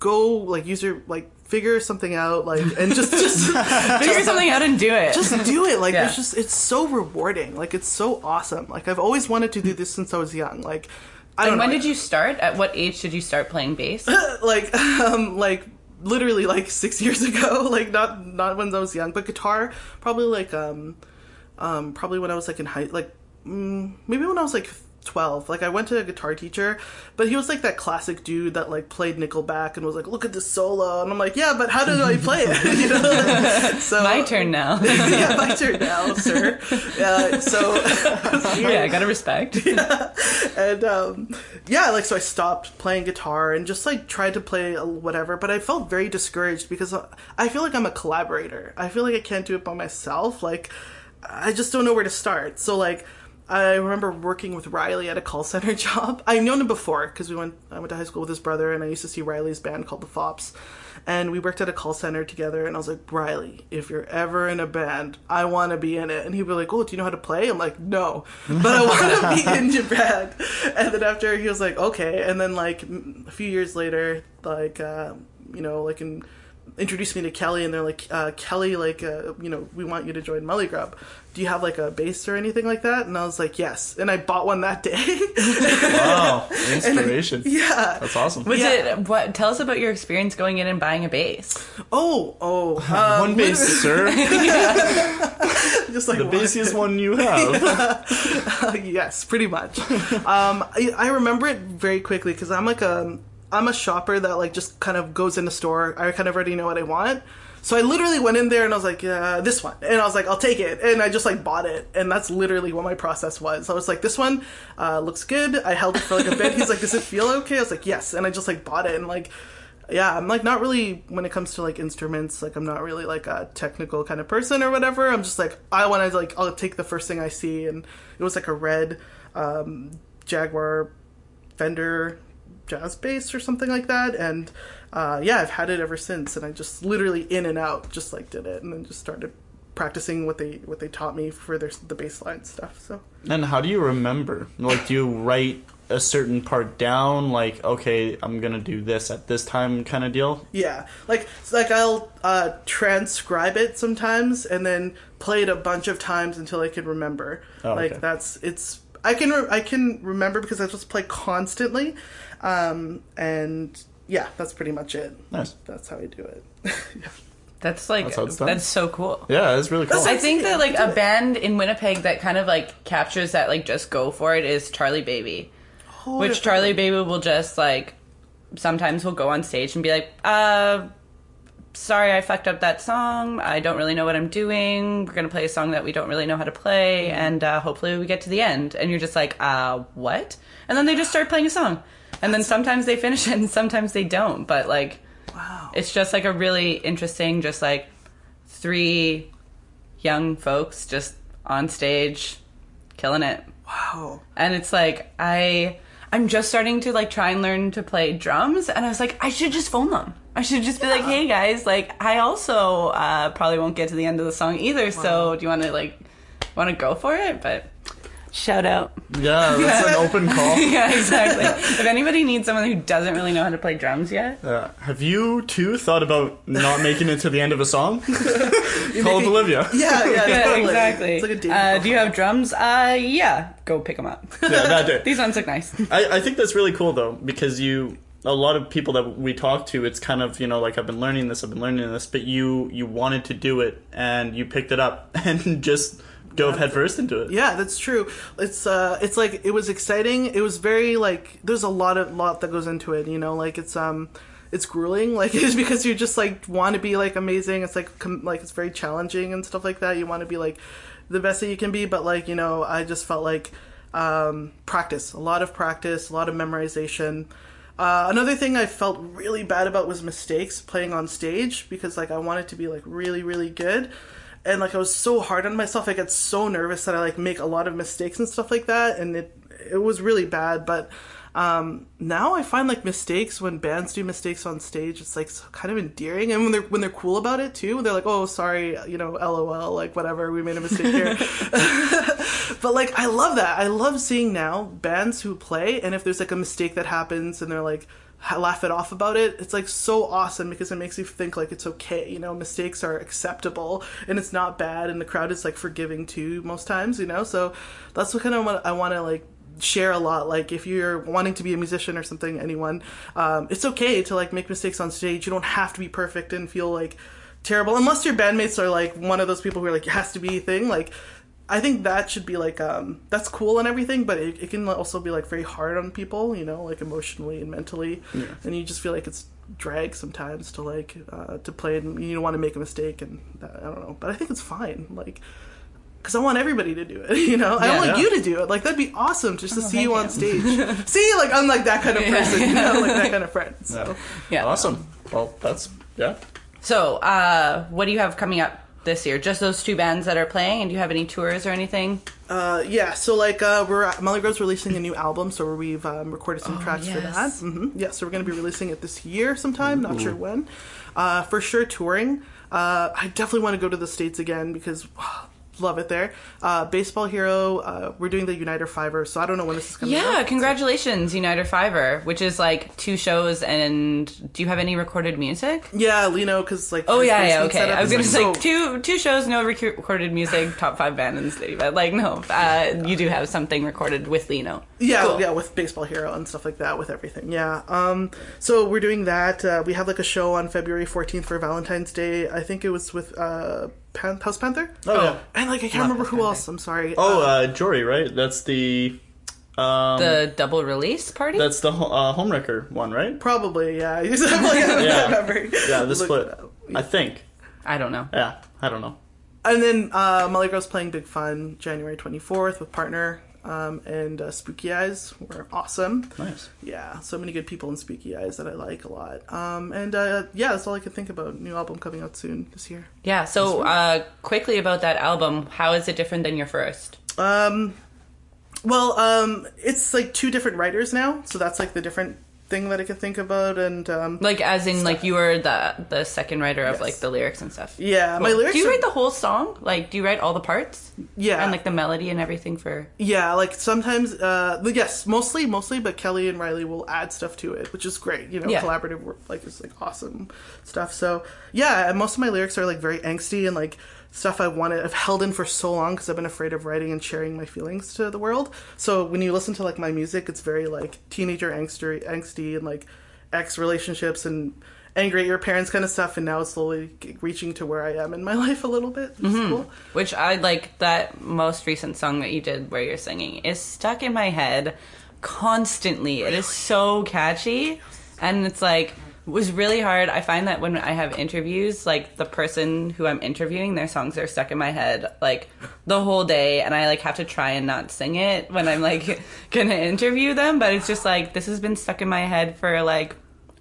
go, like, use your, like, figure something out, like, and just figure something out and do it. Just do it. Like, It's just, it's so rewarding. Like, it's so awesome. Like, I've always wanted to do this since I was young. Like, I don't know. And when did you start? At what age did you start playing bass? Literally, like, 6 years ago, like, not when I was young, but guitar, probably, like, probably when I was, like, in high, like, maybe when I was, like, 12, like, I went to a guitar teacher, but he was, like, that classic dude that, like, played Nickelback and was like, look at this solo, and I'm like, yeah, but how do I play it, you know? So, my turn now. Yeah, my turn now, sir. So, yeah, I gotta respect. Yeah. And, like, so I stopped playing guitar and just, like, tried to play whatever, but I felt very discouraged because I feel like I'm a collaborator. I feel like I can't do it by myself. Like, I just don't know where to start. So, like, I remember working with Riley at a call center job. I've known him before because I went to high school with his brother, and I used to see Riley's band called The Fops. And we worked at a call center together, and I was like, Riley, if you're ever in a band, I want to be in it. And he'd be like, oh, do you know how to play? I'm like, no, but I want to be in your band. And then after, he was like, okay. And then, like, a few years later, like, you know, like, introduced me to Kelly, and they're like, Kelly, like, you know, we want you to join Mully Grub. Do you have, like, a bass or anything like that? And I was like, yes. And I bought one that day. Wow. Inspiration. That's awesome. Tell us about your experience going in and buying a bass. One bass, sir. Just like the bassiest one you have. Yes, pretty much. I remember it very quickly because I'm like I'm a shopper that, like, just kind of goes in the store. I kind of already know what I want. So I literally went in there and I was like, this one. And I was like, I'll take it. And I just, like, bought it. And that's literally what my process was. I was like, this one looks good. I held it for, like, a bit. He's like, does it feel okay? I was like, yes. And I just, like, bought it. And, like, yeah, I'm, like, not really, when it comes to, like, instruments, like, I'm not really, like, a technical kind of person or whatever. I'm just like, I want to, like, I'll take the first thing I see. And it was, like, a red Jaguar Fender jazz bass or something like that, and I've had it ever since, and I just literally in and out just, like, did it, and then just started practicing what they taught me for the bass line stuff. So, and how do you remember, like, do you write a certain part down, like, okay, I'm gonna do this at this time kind of deal? Yeah. Like I'll transcribe it sometimes and then play it a bunch of times until I can remember. Oh, like, okay. I can remember because I just play constantly. And yeah, that's pretty much it. Nice. That's how I do it. Yeah. That's so cool. Yeah, it's really cool. I think that like a band in Winnipeg that kind of like captures that like just go for it is Charlie Baby. Oh, which Charlie Baby will just like sometimes will go on stage and be like, sorry, I fucked up that song. I don't really know what I'm doing. We're going to play a song that we don't really know how to play. Mm-hmm. And hopefully we get to the end. And you're just like, what? And then they just start playing a song. And then sometimes they finish it and sometimes they don't. But like... Wow. It's just like a really interesting, just like three young folks just on stage killing it. Wow. And it's like, I'm just starting to like try and learn to play drums. And I was like, I should just phone them. I should just be like, hey guys, like I also probably won't get to the end of the song either. Wow. So do you want to go for it? But shout out. Yeah, that's an open call. Yeah, exactly. If anybody needs someone who doesn't really know how to play drums yet. Have you, too, thought about not making it to the end of a song? Call Olivia. Yeah, exactly. It's like a dating profile. Do you have drums? Yeah. Go pick them up. Yeah, that day. These ones look nice. I think that's really cool, though, because a lot of people that we talk to, it's kind of, you know, like, I've been learning this, but you wanted to do it, and you picked it up, and just... dove headfirst into it. Yeah, that's true. It's like it was exciting. It was very like there's a lot that goes into it. You know, like it's grueling. Like it's because you just like want to be like amazing. It's like it's very challenging and stuff like that. You want to be like the best that you can be, but like you know, I just felt like practice, a lot of practice, a lot of memorization. Another thing I felt really bad about was mistakes playing on stage because like I wanted to be like really really good. And, like, I was so hard on myself. I got so nervous that I, like, make a lot of mistakes and stuff like that. And it was really bad. But now I find, like, mistakes, when bands do mistakes on stage, it's, like, so kind of endearing. And when they're cool about it, too, they're like, oh, sorry, you know, LOL, like, whatever, we made a mistake here. But, like, I love that. I love seeing now bands who play. And if there's, like, a mistake that happens and they're, like, laugh it off about it, it's like so awesome because it makes you think like it's okay, you know, mistakes are acceptable and it's not bad and the crowd is like forgiving too most times, you know, so that's what kind of what I want to like share a lot. Like if you're wanting to be a musician or something, anyone, it's okay to like make mistakes on stage. You don't have to be perfect and feel like terrible unless your bandmates are like one of those people who are like it has to be a thing. Like I think that should be, like, that's cool and everything, but it can also be, like, very hard on people, you know, like, emotionally and mentally. Yeah. And you just feel like it's drag sometimes to, like, to play and you don't want to make a mistake and that, I don't know. But I think it's fine, like, because I want everybody to do it, you know? Yeah, I don't want you to do it. Like, that'd be awesome just to see you on stage. See, like, I'm, like, that kind of person, you know, like, that kind of friend. So. Yeah. Awesome. Well, that's, yeah. So, what do you have coming up this year? Just those two bands that are playing, and do you have any tours or anything? Yeah, so like Mully Grub's releasing a new album, so we've recorded some tracks for that. Mm-hmm. Yeah, so we're going to be releasing it this year sometime, not sure when. For sure touring. I definitely want to go to the States again because love it there. Baseball Hero, we're doing the Uniter Fiverr, so I don't know when this is coming out. Yeah, congratulations, Uniter Fiverr, which is like two shows. And do you have any recorded music? Yeah, Lino, because like... Oh, yeah, okay. I was going to say, two shows, no recorded music, top five band in the city, but like, no, you do have something recorded with Lino. Yeah, cool. Yeah, with Baseball Hero and stuff like that, with everything, yeah. So we're doing that. We have like a show on February 14th for Valentine's Day. I think it was with... House Panther? Oh, yeah. And, like, I can't remember who else. I'm sorry. Oh, Jory, right? That's the... the double release party? That's the Homewrecker one, right? Probably, yeah. Yeah, the split. I think. I don't know. Yeah, I don't know. And then Mully Grub's playing Big Fun January 24th with Partner and Spooky Eyes were awesome. Nice. Yeah, so many good people in Spooky Eyes that I like a lot. Yeah, that's all I can think about. New album coming out soon this year. Yeah, so quickly about that album, how is it different than your first? It's like two different writers now, so that's like the different thing that I could think about, and like as in stuff. Like you were the second writer of like the lyrics and stuff. Yeah, cool. My lyrics. Do you write the whole song? Like, do you write all the parts? Yeah, and like the melody and everything for. Yeah, like sometimes. Yes, mostly, but Kelly and Riley will add stuff to it, which is great. You know, collaborative work, like it's like awesome stuff. So yeah, and most of my lyrics are like very angsty and like stuff I've held in for so long because I've been afraid of writing and sharing my feelings to the world. So when you listen to like my music, it's very like teenager angsty and like ex relationships and angry at your parents kind of stuff, and now it's slowly reaching to where I am in my life a little bit. Mm-hmm. Cool. Which I like that most recent song that you did where you're singing is stuck in my head constantly. Really? It is so catchy, and it's like was really hard. I find that when I have interviews, like the person who I'm interviewing, their songs are stuck in my head like the whole day, and I like have to try and not sing it when I'm like gonna interview them, but it's just like this has been stuck in my head for like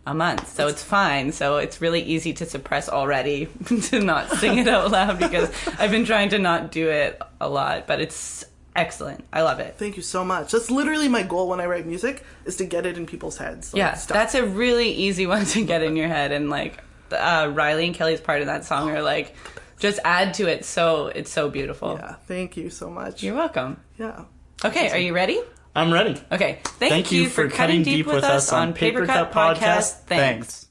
a month, so it's fine. So it's really easy to suppress already to not sing it out loud because I've been trying to not do it a lot, but it's excellent. I love it. Thank you so much. That's literally my goal when I write music, is to get it in people's heads. Like, yeah, stuff. That's a really easy one to get in your head, and like Riley and Kelly's part of that song are like just add to it, so it's so beautiful. Yeah, thank you so much. You're welcome. Yeah. Okay, awesome. Are you ready? I'm ready. Okay. Thank you for cutting deep with us on Paper Cut Podcast. Thanks.